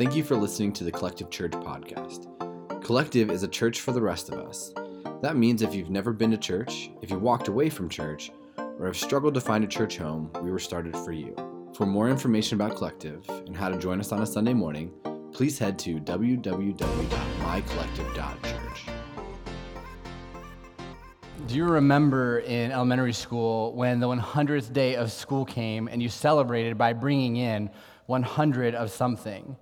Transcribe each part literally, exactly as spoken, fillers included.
Thank you for listening to the Collective Church podcast. Collective is a church for the rest of us. That means if you've never been to church, if you walked away from church, or have struggled to find a church home, we were started for you. For more information about Collective and how to join us on a Sunday morning, please head to w w w dot my collective dot church. Do you remember in elementary school when the hundredth day of school came and you celebrated by bringing in one hundred of something?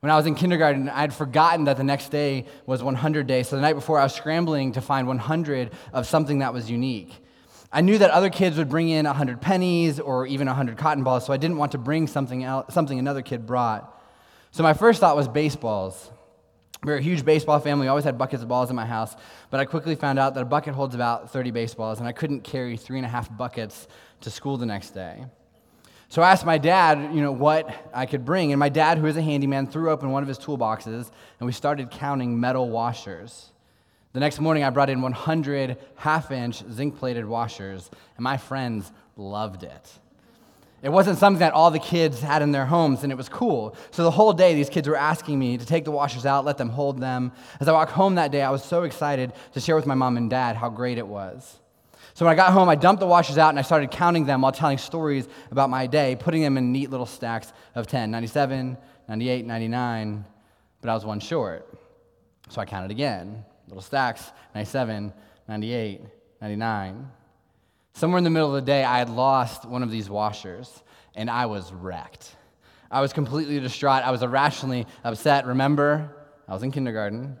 When I was in kindergarten, I'd forgotten that the next day was one hundred day, so the night before I was scrambling to find one hundred of something that was unique. I knew that other kids would bring in one hundred pennies or even one hundred cotton balls, so I didn't want to bring something else, something another kid brought. So my first thought was baseballs. We were a huge baseball family. We always had buckets of balls in my house, but I quickly found out that a bucket holds about thirty baseballs, and I couldn't carry three and a half buckets to school the next day. So I asked my dad, you know, what I could bring, and my dad, who is a handyman, threw open one of his toolboxes, and we started counting metal washers. The next morning, I brought in one hundred half-inch zinc-plated washers, and my friends loved it. It wasn't something that all the kids had in their homes, and it was cool. So the whole day, these kids were asking me to take the washers out, let them hold them. As I walked home that day, I was so excited to share with my mom and dad how great it was. So when I got home, I dumped the washers out, and I started counting them while telling stories about my day, putting them in neat little stacks of ten, ninety-seven, ninety-eight, ninety-nine, but I was one short. So I counted again, little stacks, ninety-seven, ninety-eight, ninety-nine. Somewhere in the middle of the day, I had lost one of these washers, and I was wrecked. I was completely distraught. I was irrationally upset. Remember, I was in kindergarten.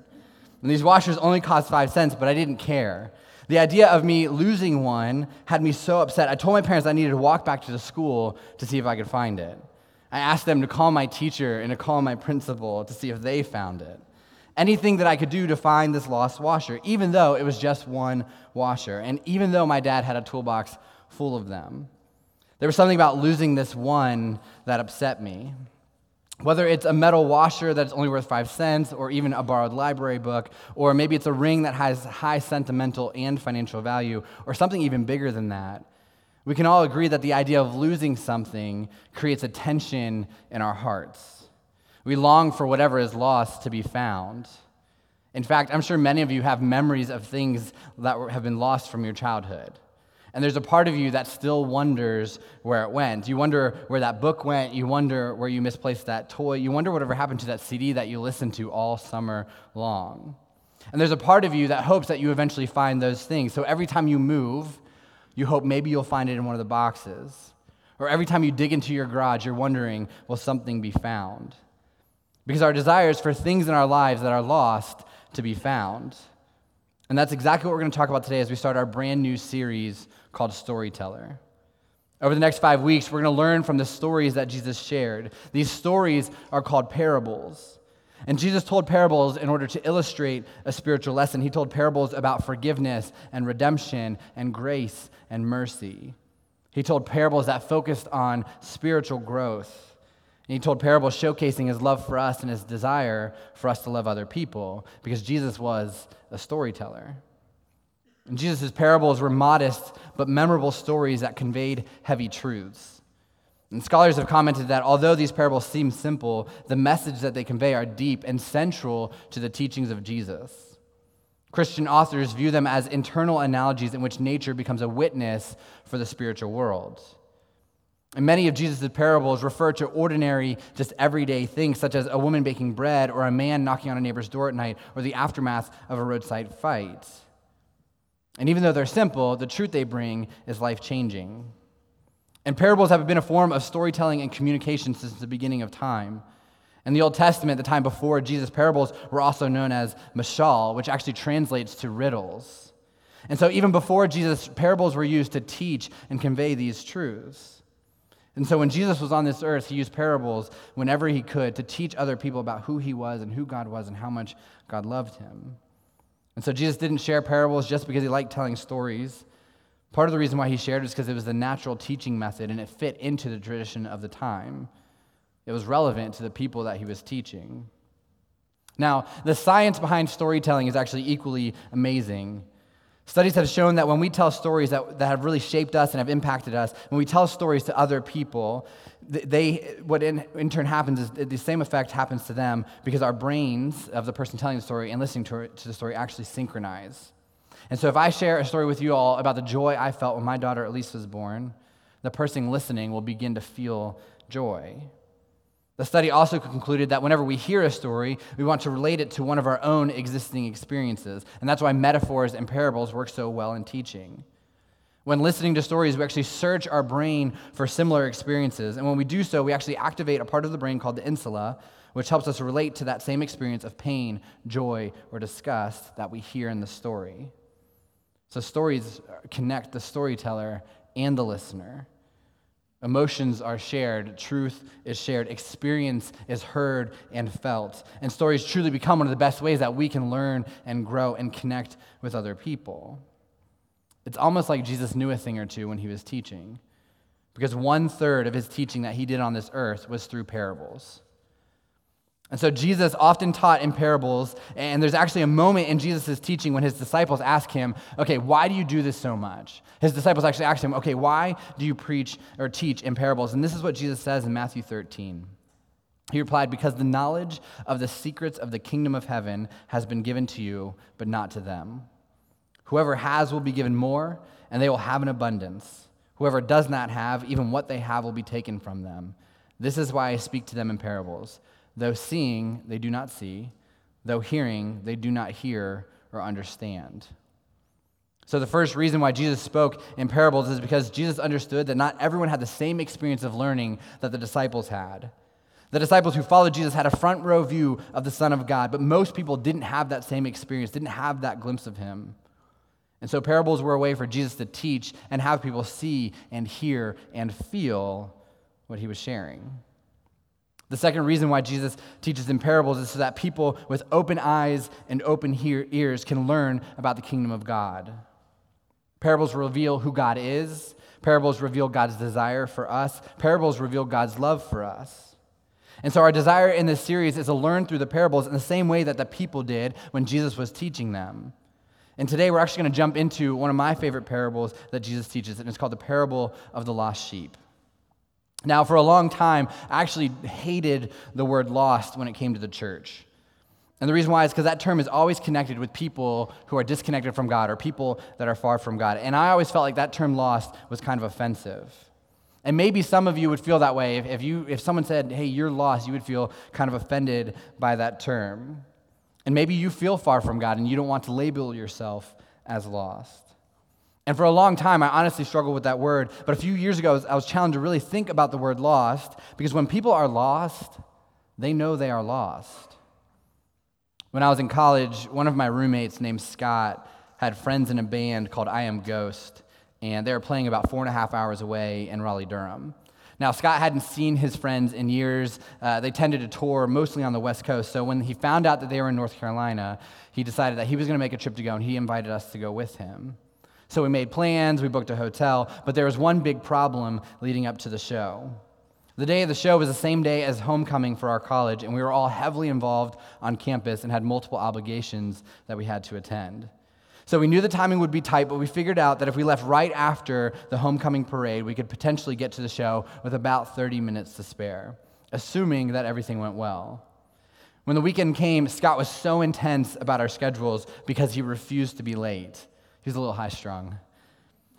And these washers only cost five cents, but I didn't care. The idea of me losing one had me so upset. I told my parents I needed to walk back to the school to see if I could find it. I asked them to call my teacher and to call my principal to see if they found it. Anything that I could do to find this lost washer, even though it was just one washer, and even though my dad had a toolbox full of them. There was something about losing this one that upset me. Whether it's a metal washer that's only worth five cents, or even a borrowed library book, or maybe it's a ring that has high sentimental and financial value, or something even bigger than that, we can all agree that the idea of losing something creates a tension in our hearts. We long for whatever is lost to be found. In fact, I'm sure many of you have memories of things that have been lost from your childhood. And there's a part of you that still wonders where it went. You wonder where that book went. You wonder where you misplaced that toy. You wonder whatever happened to that C D that you listened to all summer long. And there's a part of you that hopes that you eventually find those things. So every time you move, you hope maybe you'll find it in one of the boxes. Or every time you dig into your garage, you're wondering, will something be found? Because our desires for things in our lives that are lost to be found. And that's exactly what we're going to talk about today as we start our brand new series called Storyteller. Over the next five weeks, we're going to learn from the stories that Jesus shared. These stories are called parables. And Jesus told parables in order to illustrate a spiritual lesson. He told parables about forgiveness and redemption and grace and mercy. He told parables that focused on spiritual growth. And he told parables showcasing his love for us and his desire for us to love other people, because Jesus was a storyteller. And Jesus' parables were modest but memorable stories that conveyed heavy truths. And scholars have commented that although these parables seem simple, the message that they convey are deep and central to the teachings of Jesus. Christian authors view them as internal analogies in which nature becomes a witness for the spiritual world. And many of Jesus' parables refer to ordinary, just everyday things, such as a woman baking bread or a man knocking on a neighbor's door at night or the aftermath of a roadside fight. And even though they're simple, the truth they bring is life-changing. And parables have been a form of storytelling and communication since the beginning of time. In the Old Testament, the time before Jesus, parables were also known as mashal, which actually translates to riddles. And so even before Jesus, parables were used to teach and convey these truths. And so when Jesus was on this earth, he used parables whenever he could to teach other people about who he was and who God was and how much God loved him. And so Jesus didn't share parables just because he liked telling stories. Part of the reason why he shared is because it was the natural teaching method and it fit into the tradition of the time. It was relevant to the people that he was teaching. Now, the science behind storytelling is actually equally amazing. Studies have shown that when we tell stories that, that have really shaped us and have impacted us, when we tell stories to other people, they what in, in turn happens is the same effect happens to them because our brains of the person telling the story and listening to, to the story actually synchronize. And so if I share a story with you all about the joy I felt when my daughter Elise was born, the person listening will begin to feel joy. The study also concluded that whenever we hear a story, we want to relate it to one of our own existing experiences. And that's why metaphors and parables work so well in teaching. When listening to stories, we actually search our brain for similar experiences. And when we do so, we actually activate a part of the brain called the insula, which helps us relate to that same experience of pain, joy, or disgust that we hear in the story. So stories connect the storyteller and the listener. Emotions are shared, truth is shared, experience is heard and felt, and stories truly become one of the best ways that we can learn and grow and connect with other people. It's almost like Jesus knew a thing or two when he was teaching, because one third of his teaching that he did on this earth was through parables. And so Jesus often taught in parables, and there's actually a moment in Jesus' teaching when his disciples ask him, okay, why do you do this so much? His disciples actually ask him, okay, why do you preach or teach in parables? And this is what Jesus says in Matthew thirteen. He replied, because the knowledge of the secrets of the kingdom of heaven has been given to you, but not to them. Whoever has will be given more, and they will have an abundance. Whoever does not have, even what they have will be taken from them. This is why I speak to them in parables. Though seeing, they do not see. Though hearing, they do not hear or understand. So the first reason why Jesus spoke in parables is because Jesus understood that not everyone had the same experience of learning that the disciples had. The disciples who followed Jesus had a front row view of the Son of God, but most people didn't have that same experience, didn't have that glimpse of him. And so parables were a way for Jesus to teach and have people see and hear and feel what he was sharing. The second reason why Jesus teaches in parables is so that people with open eyes and open hear- ears can learn about the kingdom of God. Parables reveal who God is. Parables reveal God's desire for us. Parables reveal God's love for us. And so our desire in this series is to learn through the parables in the same way that the people did when Jesus was teaching them. And today we're actually going to jump into one of my favorite parables that Jesus teaches, and it's called the parable of the lost sheep. Now, for a long time, I actually hated the word lost when it came to the church. And the reason why is because that term is always connected with people who are disconnected from God or people that are far from God. And I always felt like that term lost was kind of offensive. And maybe some of you would feel that way. If, if, you, if someone said, hey, you're lost, you would feel kind of offended by that term. And maybe you feel far from God and you don't want to label yourself as lost. And for a long time, I honestly struggled with that word. But a few years ago, I was challenged to really think about the word lost, because when people are lost, they know they are lost. When I was in college, one of my roommates named Scott had friends in a band called I Am Ghost, and they were playing about four and a half hours away in Raleigh-Durham. Now, Scott hadn't seen his friends in years. Uh, they tended to tour mostly on the West Coast. So when he found out that they were in North Carolina, he decided that he was going to make a trip to go, and he invited us to go with him. So we made plans, we booked a hotel, but there was one big problem leading up to the show. The day of the show was the same day as homecoming for our college, and we were all heavily involved on campus and had multiple obligations that we had to attend. So we knew the timing would be tight, but we figured out that if we left right after the homecoming parade, we could potentially get to the show with about thirty minutes to spare, assuming that everything went well. When the weekend came, Scott was so intense about our schedules because he refused to be late. He was a little high-strung.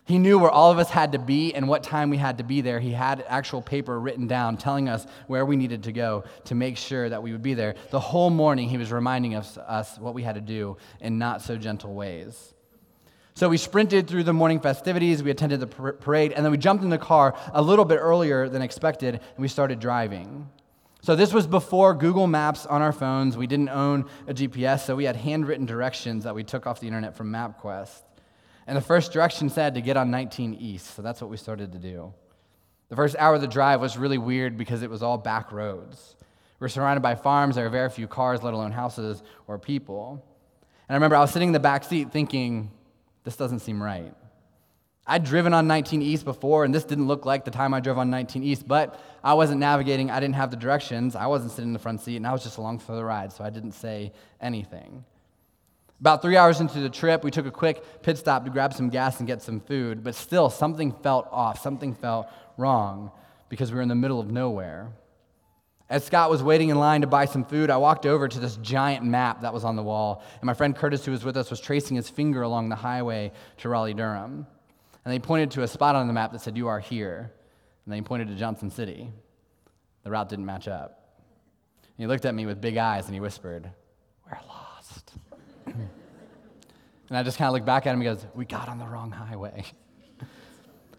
He knew where all of us had to be and what time we had to be there. He had actual paper written down telling us where we needed to go to make sure that we would be there. The whole morning, he was reminding us, us what we had to do in not-so-gentle ways. So we sprinted through the morning festivities, we attended the par- parade, and then we jumped in the car a little bit earlier than expected, and we started driving. So this was before Google Maps on our phones. We didn't own a G P S, so we had handwritten directions that we took off the internet from MapQuest. And the first direction said to get on nineteen East, so that's what we started to do. The first hour of the drive was really weird because it was all back roads. We were surrounded by farms. There were very few cars, let alone houses or people. And I remember I was sitting in the back seat thinking, this doesn't seem right. I'd driven on nineteen East before, and this didn't look like the time I drove on nineteen East, but I wasn't navigating. I didn't have the directions. I wasn't sitting in the front seat, and I was just along for the ride, so I didn't say anything. About three hours into the trip, we took a quick pit stop to grab some gas and get some food, but still something felt off, something felt wrong, because we were in the middle of nowhere. As Scott was waiting in line to buy some food, I walked over to this giant map that was on the wall, and my friend Curtis, who was with us, was tracing his finger along the highway to Raleigh-Durham. And they pointed to a spot on the map that said, "You are here." And they pointed to Johnson City. The route didn't match up. And he looked at me with big eyes, and he whispered, "We're lost." And I just kind of looked back at him, and he goes, "We got on the wrong highway."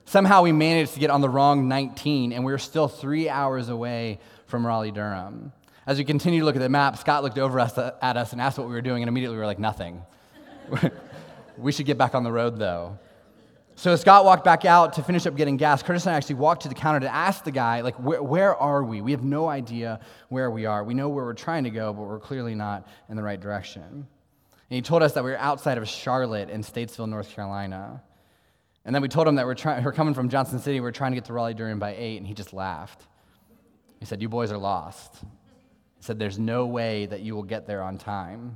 Somehow we managed to get on the wrong nineteen, and we were still three hours away from Raleigh-Durham. As we continued to look at the map, Scott looked over us, uh, at us and asked what we were doing, and immediately we were like, nothing. We should get back on the road, though. So as Scott walked back out to finish up getting gas, Curtis and I actually walked to the counter to ask the guy, like, where, where are we? We have no idea where we are. We know where we're trying to go, but we're clearly not in the right direction. And he told us that we were outside of Charlotte in Statesville, North Carolina. And then we told him that we're, try- we're coming from Johnson City, we're trying to get to Raleigh-Durham by eight, and he just laughed. He said, "You boys are lost." He said, "There's no way that you will get there on time."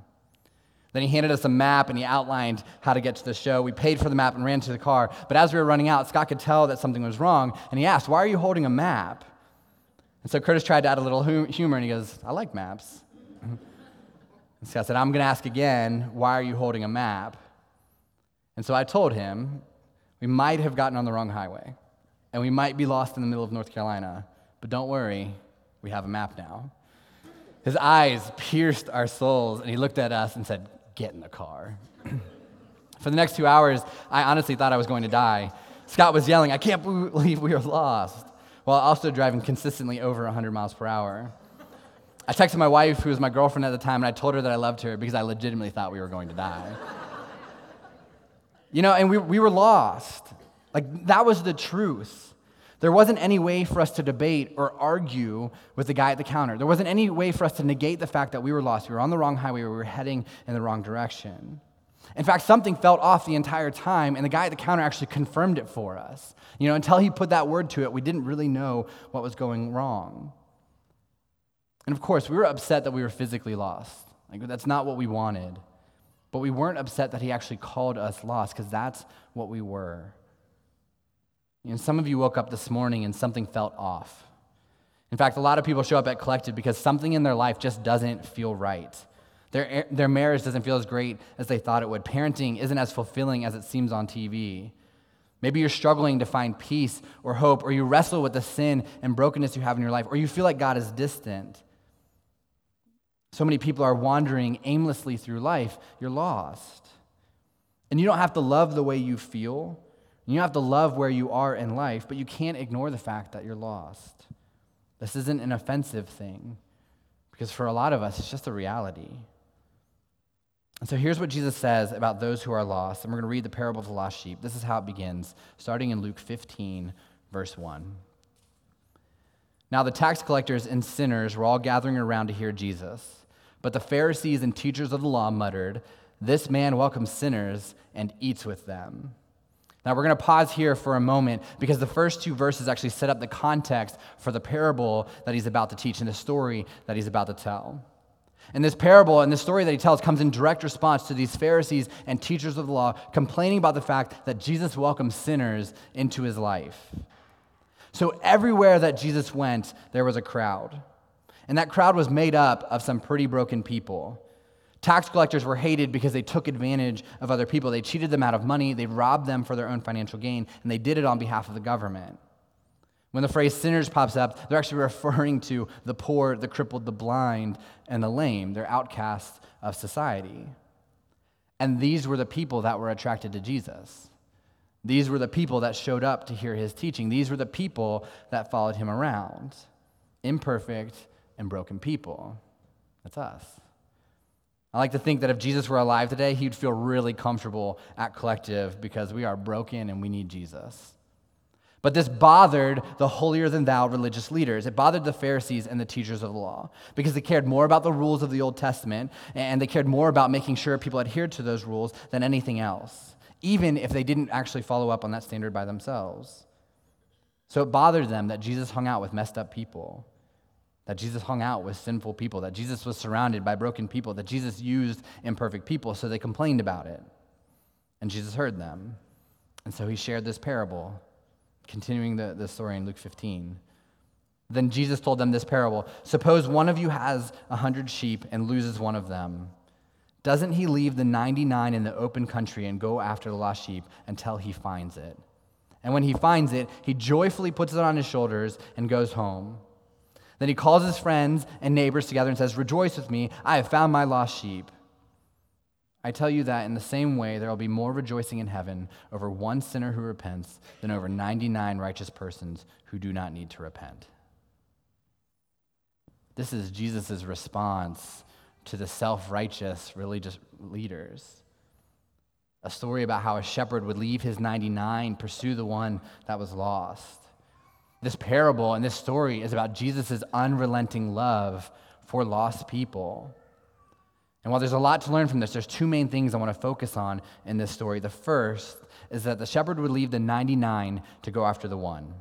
Then he handed us a map, and he outlined how to get to the show. We paid for the map and ran to the car, but as we were running out, Scott could tell that something was wrong, and he asked, "Why are you holding a map?" And so Curtis tried to add a little hum- humor, and he goes, "I like maps." And Scott said, "I'm going to ask again, why are you holding a map?" And so I told him, "We might have gotten on the wrong highway, and we might be lost in the middle of North Carolina, but don't worry, we have a map now." His eyes pierced our souls, and he looked at us and said, "Get in the car." For the next two hours, I honestly thought I was going to die. Scott was yelling, "I can't believe we are lost," while also driving consistently over one hundred miles per hour. I texted my wife, who was my girlfriend at the time, and I told her that I loved her because I legitimately thought we were going to die. You know, and we we were lost. Like, that was the truth. There wasn't any way for us to debate or argue with the guy at the counter. There wasn't any way for us to negate the fact that we were lost. We were on the wrong highway. We were heading in the wrong direction. In fact, something felt off the entire time, and the guy at the counter actually confirmed it for us. You know, until he put that word to it, we didn't really know what was going wrong. And of course, we were upset that we were physically lost. Like, that's not what we wanted. But we weren't upset that he actually called us lost, because that's what we were. And some of you woke up this morning and something felt off. In fact, a lot of people show up at Collective because something in their life just doesn't feel right. Their, their marriage doesn't feel as great as they thought it would. Parenting isn't as fulfilling as it seems on T V. Maybe you're struggling to find peace or hope, or you wrestle with the sin and brokenness you have in your life, or you feel like God is distant. So many people are wandering aimlessly through life. You're lost. And you don't have to love the way you feel. You don't have to love where you are in life, but you can't ignore the fact that you're lost. This isn't an offensive thing, because for a lot of us, it's just a reality. And so here's what Jesus says about those who are lost, and we're going to read the parable of the lost sheep. This is how it begins, starting in Luke fifteen, verse one. Now the tax collectors and sinners were all gathering around to hear Jesus. But the Pharisees and teachers of the law muttered, "This man welcomes sinners and eats with them." Now we're going to pause here for a moment, because the first two verses actually set up the context for the parable that he's about to teach and the story that he's about to tell. And this parable and the story that he tells comes in direct response to these Pharisees and teachers of the law complaining about the fact that Jesus welcomes sinners into his life. So everywhere that Jesus went, there was a crowd. And that crowd was made up of some pretty broken people. Tax collectors were hated because they took advantage of other people. They cheated them out of money, they robbed them for their own financial gain, and they did it on behalf of the government. When the phrase sinners pops up, they're actually referring to the poor, the crippled, the blind, and the lame. They're outcasts of society. And these were the people that were attracted to Jesus. These were the people that showed up to hear his teaching. These were the people that followed him around. Imperfect and broken people. That's us. I like to think that if Jesus were alive today, he'd feel really comfortable at Collective, because we are broken and we need Jesus. But this bothered the holier-than-thou religious leaders. It bothered the Pharisees and the teachers of the law, because they cared more about the rules of the Old Testament, and they cared more about making sure people adhered to those rules than anything else, even if they didn't actually follow up on that standard by themselves. So it bothered them that Jesus hung out with messed up people. that Jesus hung out with sinful people, that Jesus was surrounded by broken people, that Jesus used imperfect people, so they complained about it. And Jesus heard them. And so he shared this parable, continuing the, the story in Luke fifteen. Then Jesus told them this parable. Suppose one of you has a hundred sheep and loses one of them. Doesn't he leave the ninety-nine in the open country and go after the lost sheep until he finds it? And when he finds it, he joyfully puts it on his shoulders and goes home. Then he calls his friends and neighbors together and says, "Rejoice with me, I have found my lost sheep." I tell you that in the same way, there will be more rejoicing in heaven over one sinner who repents than over ninety-nine righteous persons who do not need to repent. This is Jesus' response to the self-righteous religious leaders. A story about how a shepherd would leave his ninety-nine, pursue the one that was lost. This parable and this story is about Jesus' unrelenting love for lost people. And while there's a lot to learn from this, there's two main things I want to focus on in this story. The first is that the shepherd would leave the ninety-nine to go after the one.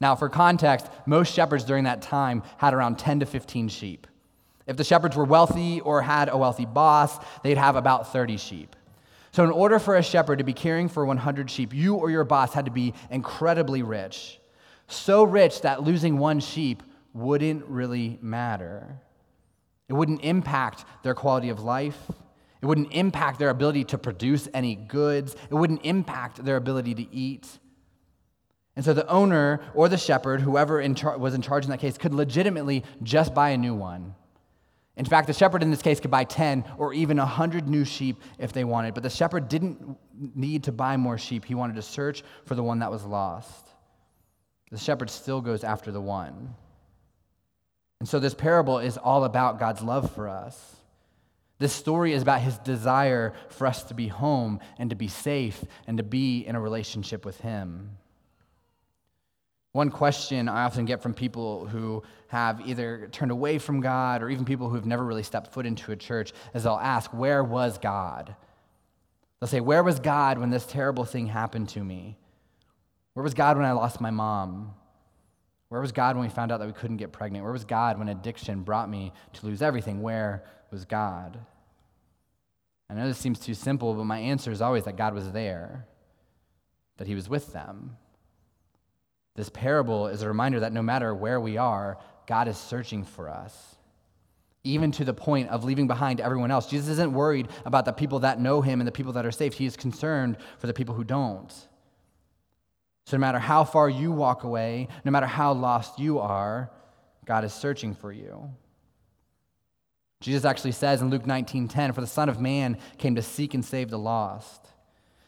Now, for context, most shepherds during that time had around ten to fifteen sheep. If the shepherds were wealthy or had a wealthy boss, they'd have about thirty sheep. So in order for a shepherd to be caring for one hundred sheep, you or your boss had to be incredibly rich. So rich that losing one sheep wouldn't really matter. It wouldn't impact their quality of life. It wouldn't impact their ability to produce any goods. It wouldn't impact their ability to eat. And so the owner or the shepherd, whoever in char- was in charge in that case, could legitimately just buy a new one. In fact, the shepherd in this case could buy ten or even one hundred new sheep if they wanted. But the shepherd didn't need to buy more sheep. He wanted to search for the one that was lost. The shepherd still goes after the one. And so this parable is all about God's love for us. This story is about his desire for us to be home and to be safe and to be in a relationship with him. One question I often get from people who have either turned away from God or even people who have never really stepped foot into a church is they'll ask, "Where was God?" They'll say, "Where was God when this terrible thing happened to me? Where was God when I lost my mom? Where was God when we found out that we couldn't get pregnant? Where was God when addiction brought me to lose everything? Where was God?" I know this seems too simple, but my answer is always that God was there, that he was with them. This parable is a reminder that no matter where we are, God is searching for us, even to the point of leaving behind everyone else. Jesus isn't worried about the people that know him and the people that are saved. He is concerned for the people who don't. So no matter how far you walk away, no matter how lost you are, God is searching for you. Jesus actually says in Luke nineteen ten, "For the Son of Man came to seek and save the lost."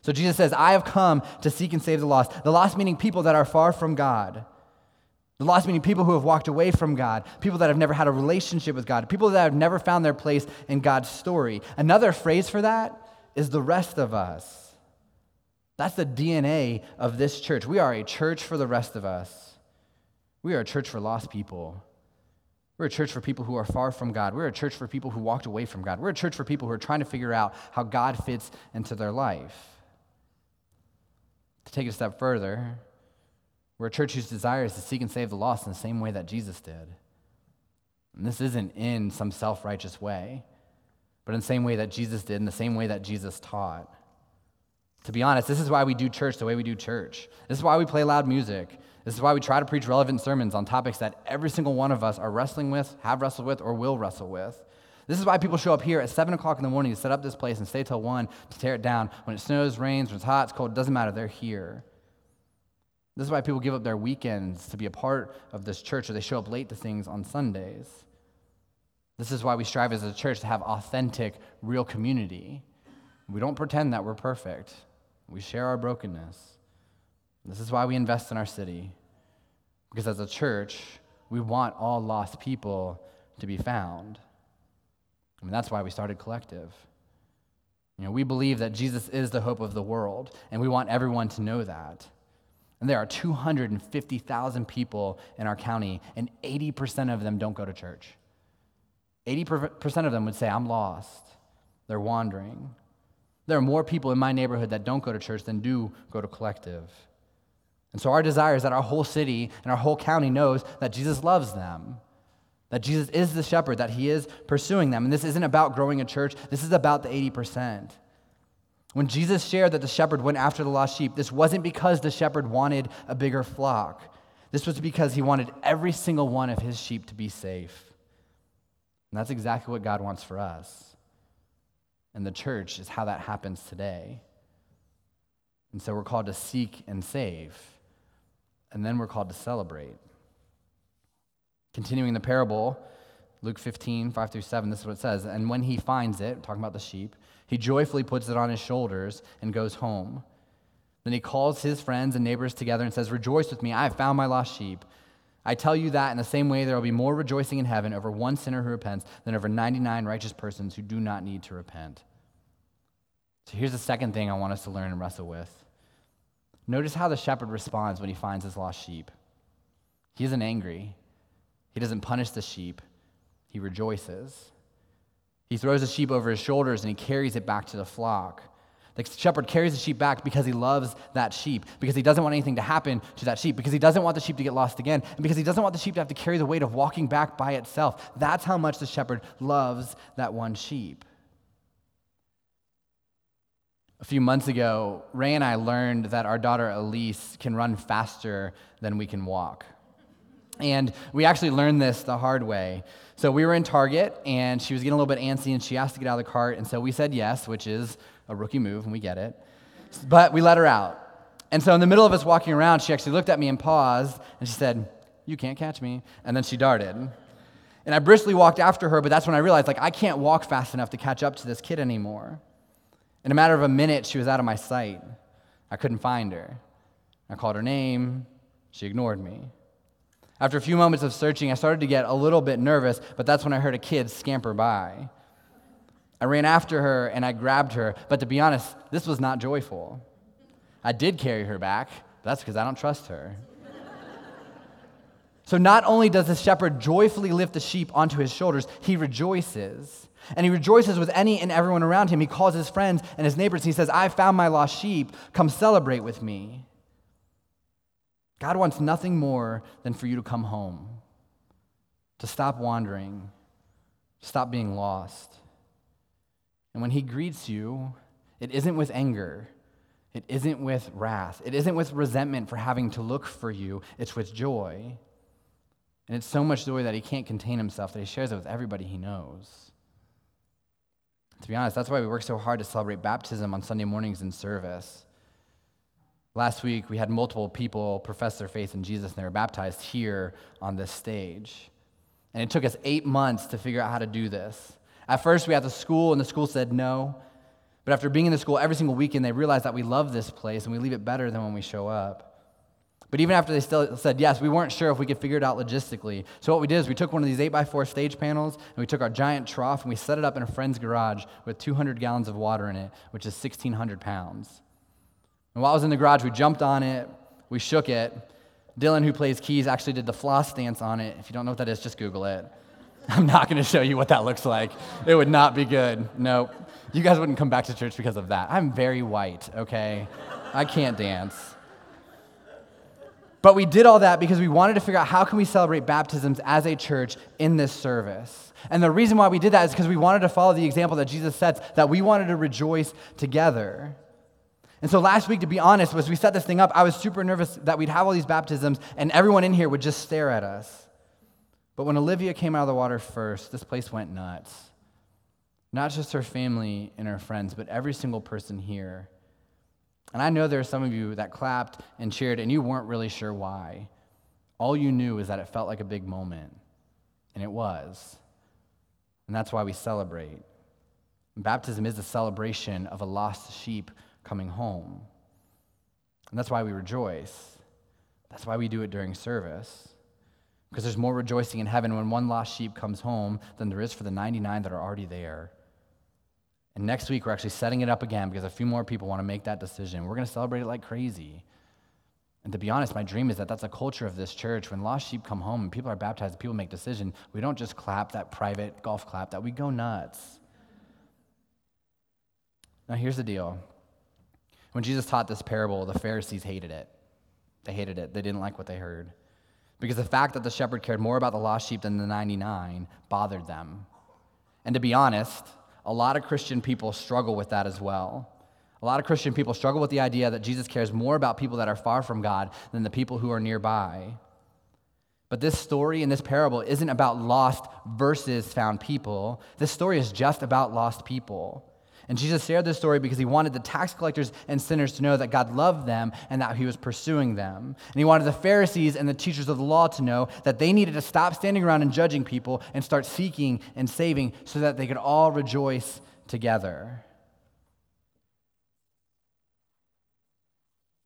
So Jesus says, "I have come to seek and save the lost." The lost meaning people that are far from God. The lost meaning people who have walked away from God. People that have never had a relationship with God. People that have never found their place in God's story. Another phrase for that is the rest of us. That's the D N A of this church. We are a church for the rest of us. We are a church for lost people. We're a church for people who are far from God. We're a church for people who walked away from God. We're a church for people who are trying to figure out how God fits into their life. To take it a step further, we're a church whose desire is to seek and save the lost in the same way that Jesus did. And this isn't in some self-righteous way, but in the same way that Jesus did, in the same way that Jesus taught. To be honest, this is why we do church the way we do church. This is why we play loud music. This is why we try to preach relevant sermons on topics that every single one of us are wrestling with, have wrestled with, or will wrestle with. This is why people show up here at seven o'clock in the morning to set up this place and stay till one to tear it down. When it snows, rains, when it's hot, it's cold, it doesn't matter, they're here. This is why people give up their weekends to be a part of this church, or they show up late to things on Sundays. This is why we strive as a church to have authentic, real community. We don't pretend that we're perfect. We share our brokenness. This is why we invest in our city, because as a church, we want all lost people to be found. I mean, that's why we started Collective. You know, we believe that Jesus is the hope of the world, and we want everyone to know that. And there are two hundred fifty thousand people in our county, and eighty percent of them don't go to church. eighty percent of them would say, "I'm lost. They're wandering." There are more people in my neighborhood that don't go to church than do go to Collective. And so our desire is that our whole city and our whole county knows that Jesus loves them, that Jesus is the shepherd, that he is pursuing them. And this isn't about growing a church. This is about the eighty percent. When Jesus shared that the shepherd went after the lost sheep, this wasn't because the shepherd wanted a bigger flock. This was because he wanted every single one of his sheep to be safe. And that's exactly what God wants for us. And the church is how that happens today. And so we're called to seek and save. And then we're called to celebrate. Continuing the parable, Luke fifteen, five through seven, this is what it says. And when he finds it, talking about the sheep, he joyfully puts it on his shoulders and goes home. Then he calls his friends and neighbors together and says, "Rejoice with me, I have found my lost sheep. I tell you that in the same way there will be more rejoicing in heaven over one sinner who repents than over ninety-nine righteous persons who do not need to repent." So here's the second thing I want us to learn and wrestle with. Notice how the shepherd responds when he finds his lost sheep. He isn't angry. He doesn't punish the sheep. He rejoices. He throws the sheep over his shoulders and he carries it back to the flock. The shepherd carries the sheep back because he loves that sheep, because he doesn't want anything to happen to that sheep, because he doesn't want the sheep to get lost again, and because he doesn't want the sheep to have to carry the weight of walking back by itself. That's how much the shepherd loves that one sheep. A few months ago, Ray and I learned that our daughter Elise can run faster than we can walk. And we actually learned this the hard way. So we were in Target, and she was getting a little bit antsy, and she asked to get out of the cart, and so we said yes, which is a rookie move, and we get it. But we let her out. And so in the middle of us walking around, she actually looked at me and paused, and she said, "You can't catch me." And then she darted. And I briskly walked after her, but that's when I realized, like, I can't walk fast enough to catch up to this kid anymore. In a matter of a minute, she was out of my sight. I couldn't find her. I called her name. She ignored me. After a few moments of searching, I started to get a little bit nervous, but that's when I heard a kid scamper by. I ran after her, and I grabbed her, but to be honest, this was not joyful. I did carry her back, but that's because I don't trust her. So not only does the shepherd joyfully lift the sheep onto his shoulders, he rejoices. And he rejoices with any and everyone around him. He calls his friends and his neighbors, and he says, "I found my lost sheep. Come celebrate with me." God wants nothing more than for you to come home, to stop wandering, to stop being lost. And when he greets you, it isn't with anger. It isn't with wrath. It isn't with resentment for having to look for you. It's with joy. And it's so much joy that he can't contain himself, that he shares it with everybody he knows. To be honest, that's why we work so hard to celebrate baptism on Sunday mornings in service. Last week, we had multiple people profess their faith in Jesus, and they were baptized here on this stage. And it took us eight months to figure out how to do this. At first, we had the school, and the school said no. But after being in the school every single weekend, they realized that we love this place, and we leave it better than when we show up. But even after they still said yes, we weren't sure if we could figure it out logistically. So what we did is we took one of these eight by four stage panels, and we took our giant trough, and we set it up in a friend's garage with two hundred gallons of water in it, which is sixteen hundred pounds. And while I was in the garage, we jumped on it, we shook it. Dylan, who plays keys, actually did the floss dance on it. If you don't know what that is, just Google it. I'm not going to show you what that looks like. It would not be good. Nope. You guys wouldn't come back to church because of that. I'm very white, okay? I can't dance. But we did all that because we wanted to figure out how can we celebrate baptisms as a church in this service. And the reason why we did that is because we wanted to follow the example that Jesus sets, that we wanted to rejoice together. And so last week, to be honest, as we set this thing up, I was super nervous that we'd have all these baptisms and everyone in here would just stare at us. But when Olivia came out of the water first, this place went nuts. Not just her family and her friends, but every single person here. And I know there are some of you that clapped and cheered and you weren't really sure why. All you knew is that it felt like a big moment. And it was. And that's why we celebrate. And baptism is the celebration of a lost sheep coming home. And that's why we rejoice. That's why we do it during service. Because there's more rejoicing in heaven when one lost sheep comes home than there is for the ninety-nine that are already there. And next week, we're actually setting it up again because a few more people want to make that decision. We're going to celebrate it like crazy. And to be honest, my dream is that that's a culture of this church. When lost sheep come home and people are baptized, people make decisions, we don't just clap that private golf clap, that we go nuts. Now, here's the deal. When Jesus taught this parable, the Pharisees hated it. They hated it. They didn't like what they heard. because the fact that the shepherd cared more about the lost sheep than the ninety-nine bothered them. And to be honest, a lot of Christian people struggle with that as well. A lot of Christian people struggle with the idea that Jesus cares more about people that are far from God than the people who are nearby. But this story and this parable isn't about lost versus found people. This story is just about lost people. And Jesus shared this story because he wanted the tax collectors and sinners to know that God loved them and that he was pursuing them. And he wanted the Pharisees and the teachers of the law to know that they needed to stop standing around and judging people and start seeking and saving so that they could all rejoice together.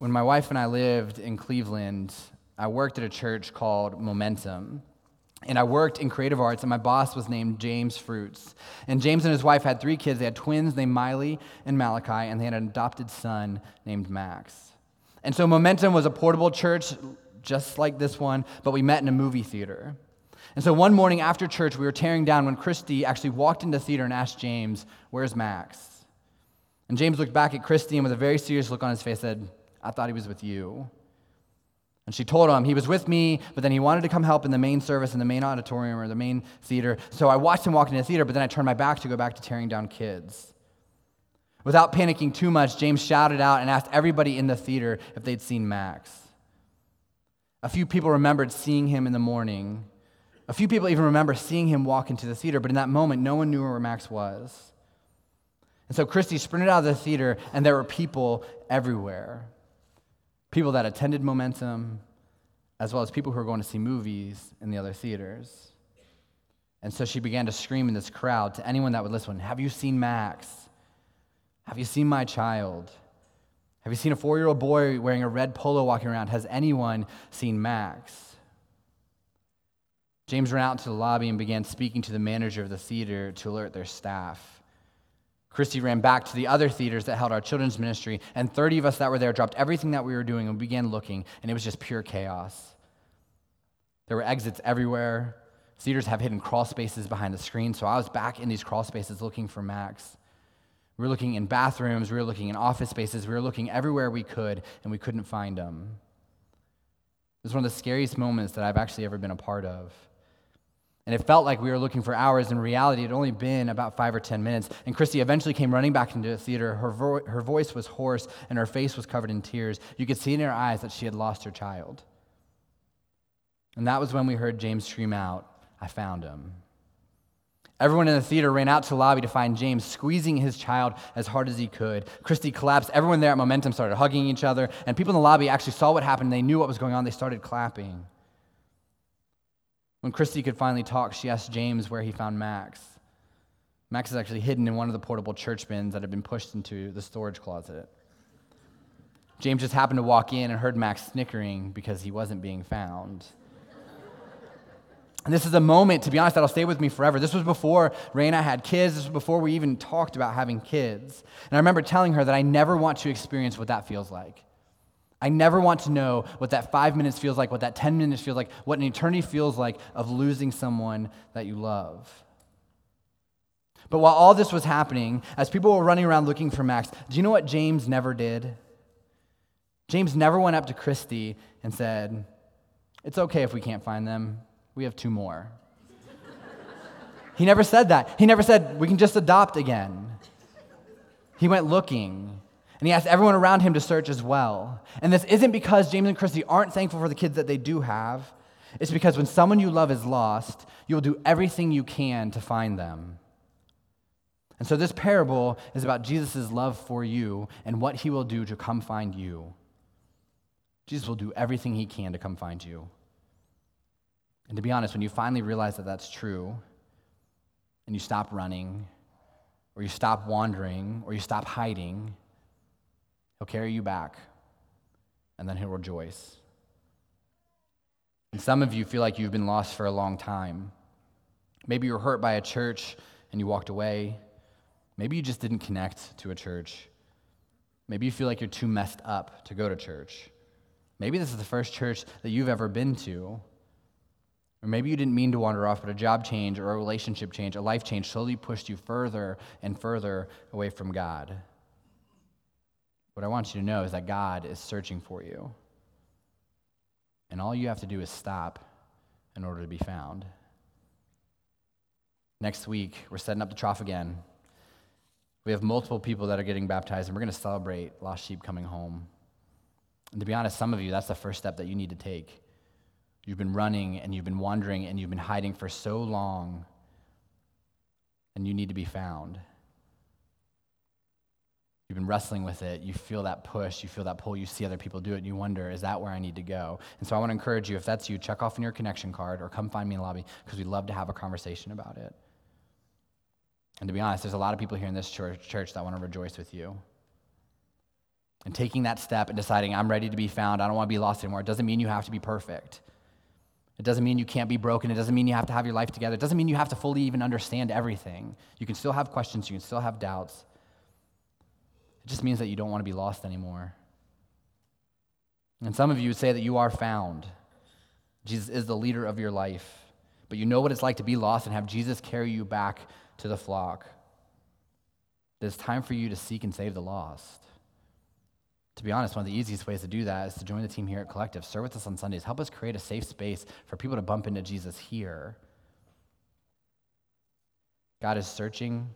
When my wife and I lived in Cleveland, I worked at a church called Momentum. And I worked in creative arts, and my boss was named James Fruits. And James and his wife had three kids. They had twins named Miley and Malachi, and they had an adopted son named Max. And so Momentum was a portable church, just like this one, but we met in a movie theater. And so one morning after church, we were tearing down when Christy actually walked into the theater and asked James, "Where's Max?" And James looked back at Christy and with a very serious look on his face said, "I thought he was with you." And she told him, "He was with me, but then he wanted to come help in the main service in the main auditorium or the main theater. So I watched him walk into the theater, but then I turned my back to go back to tearing down kids." Without panicking too much, James shouted out and asked everybody in the theater if they'd seen Max. A few people remembered seeing him in the morning. A few people even remember seeing him walk into the theater, but in that moment, no one knew where Max was. And so Christy sprinted out of the theater, and there were people everywhere. People that attended Momentum, as well as people who were going to see movies in the other theaters. And so she began to scream in this crowd to anyone that would listen, "Have you seen Max? Have you seen my child? Have you seen a four-year-old boy wearing a red polo walking around? Has anyone seen Max?" James ran out into the lobby and began speaking to the manager of the theater to alert their staff. Christy ran back to the other theaters that held our children's ministry, and thirty of us that were there dropped everything that we were doing and began looking, and it was just pure chaos. There were exits everywhere. Theaters have hidden crawl spaces behind the screen, so I was back in these crawl spaces looking for Max. We were looking in bathrooms, we were looking in office spaces, we were looking everywhere we could, and we couldn't find him. It was one of the scariest moments that I've actually ever been a part of. And it felt like we were looking for hours. In reality, it had only been about five or ten minutes. And Christy eventually came running back into the theater. Her vo- her voice was hoarse, and her face was covered in tears. You could see in her eyes that she had lost her child. And that was when we heard James scream out, "I found him." Everyone in the theater ran out to the lobby to find James, squeezing his child as hard as he could. Christy collapsed. Everyone there at Momentum started hugging each other. And people in the lobby actually saw what happened. They knew what was going on. They started clapping. When Christy could finally talk, she asked James where he found Max. Max is actually hidden in one of the portable church bins that had been pushed into the storage closet. James just happened to walk in and heard Max snickering because he wasn't being found. And this is a moment, to be honest, that'll stay with me forever. This was before Ray and I had kids. This was before we even talked about having kids. And I remember telling her that I never want to experience what that feels like. I never want to know what that five minutes feels like, what that ten minutes feels like, what an eternity feels like of losing someone that you love. But while all this was happening, as people were running around looking for Max, do you know what James never did? James never went up to Christy and said, "It's okay if we can't find them. We have two more." He never said that. He never said, "We can just adopt again." He went looking. And he asked everyone around him to search as well. And this isn't because James and Christy aren't thankful for the kids that they do have. It's because when someone you love is lost, you'll do everything you can to find them. And so this parable is about Jesus' love for you and what he will do to come find you. Jesus will do everything he can to come find you. And to be honest, when you finally realize that that's true, and you stop running, or you stop wandering, or you stop hiding, he'll carry you back, and then he'll rejoice. And some of you feel like you've been lost for a long time. Maybe you were hurt by a church and you walked away. Maybe you just didn't connect to a church. Maybe you feel like you're too messed up to go to church. Maybe this is the first church that you've ever been to. Or maybe you didn't mean to wander off, but a job change or a relationship change, a life change slowly pushed you further and further away from God. What I want you to know is that God is searching for you. And all you have to do is stop in order to be found. Next week, we're setting up the trough again. We have multiple people that are getting baptized, and we're going to celebrate lost sheep coming home. And to be honest, some of you, that's the first step that you need to take. You've been running, and you've been wandering, and you've been hiding for so long, and you need to be found. You've been wrestling with it. You feel that push. You feel that pull. You see other people do it, and you wonder, is that where I need to go? And so I want to encourage you, if that's you, check off on your connection card or come find me in the lobby, because we'd love to have a conversation about it. And to be honest, there's a lot of people here in this church, church that want to rejoice with you. And taking that step and deciding, I'm ready to be found. I don't want to be lost anymore. It doesn't mean you have to be perfect. It doesn't mean you can't be broken. It doesn't mean you have to have your life together. It doesn't mean you have to fully even understand everything. You can still have questions. You can still have doubts. It just means that you don't want to be lost anymore. And some of you say that you are found. Jesus is the leader of your life. But you know what it's like to be lost and have Jesus carry you back to the flock. It's time for you to seek and save the lost. To be honest, one of the easiest ways to do that is to join the team here at Collective. Serve with us on Sundays. Help us create a safe space for people to bump into Jesus here. God is searching.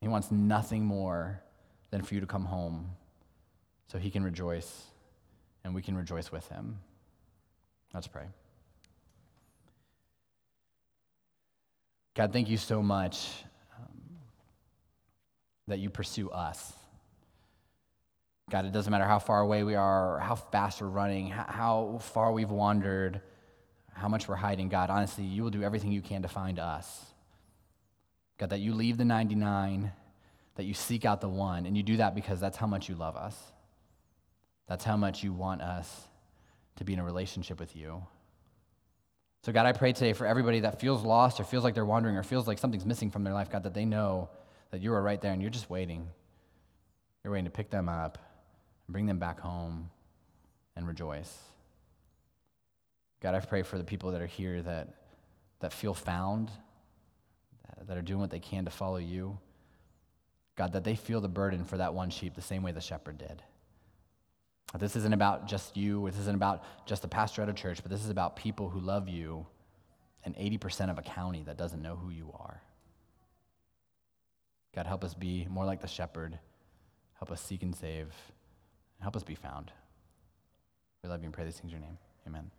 He wants nothing more than for you to come home so he can rejoice and we can rejoice with him. Let's pray. God, thank you so much um, that you pursue us. God, it doesn't matter how far away we are, or how fast we're running, how far we've wandered, how much we're hiding. God, honestly, you will do everything you can to find us. God, that you leave the ninety-nine, that you seek out the one, and you do that because that's how much you love us. That's how much you want us to be in a relationship with you. So God, I pray today for everybody that feels lost or feels like they're wandering or feels like something's missing from their life, God, that they know that you are right there and you're just waiting. You're waiting to pick them up, and bring them back home, and rejoice. God, I pray for the people that are here that, that feel found, that are doing what they can to follow you. God, that they feel the burden for that one sheep the same way the shepherd did. This isn't about just you. This isn't about just a pastor at a church, but this is about people who love you and eighty percent of a county that doesn't know who you are. God, help us be more like the shepherd. Help us seek and save. Help us be found. We love you and pray these things in your name. Amen.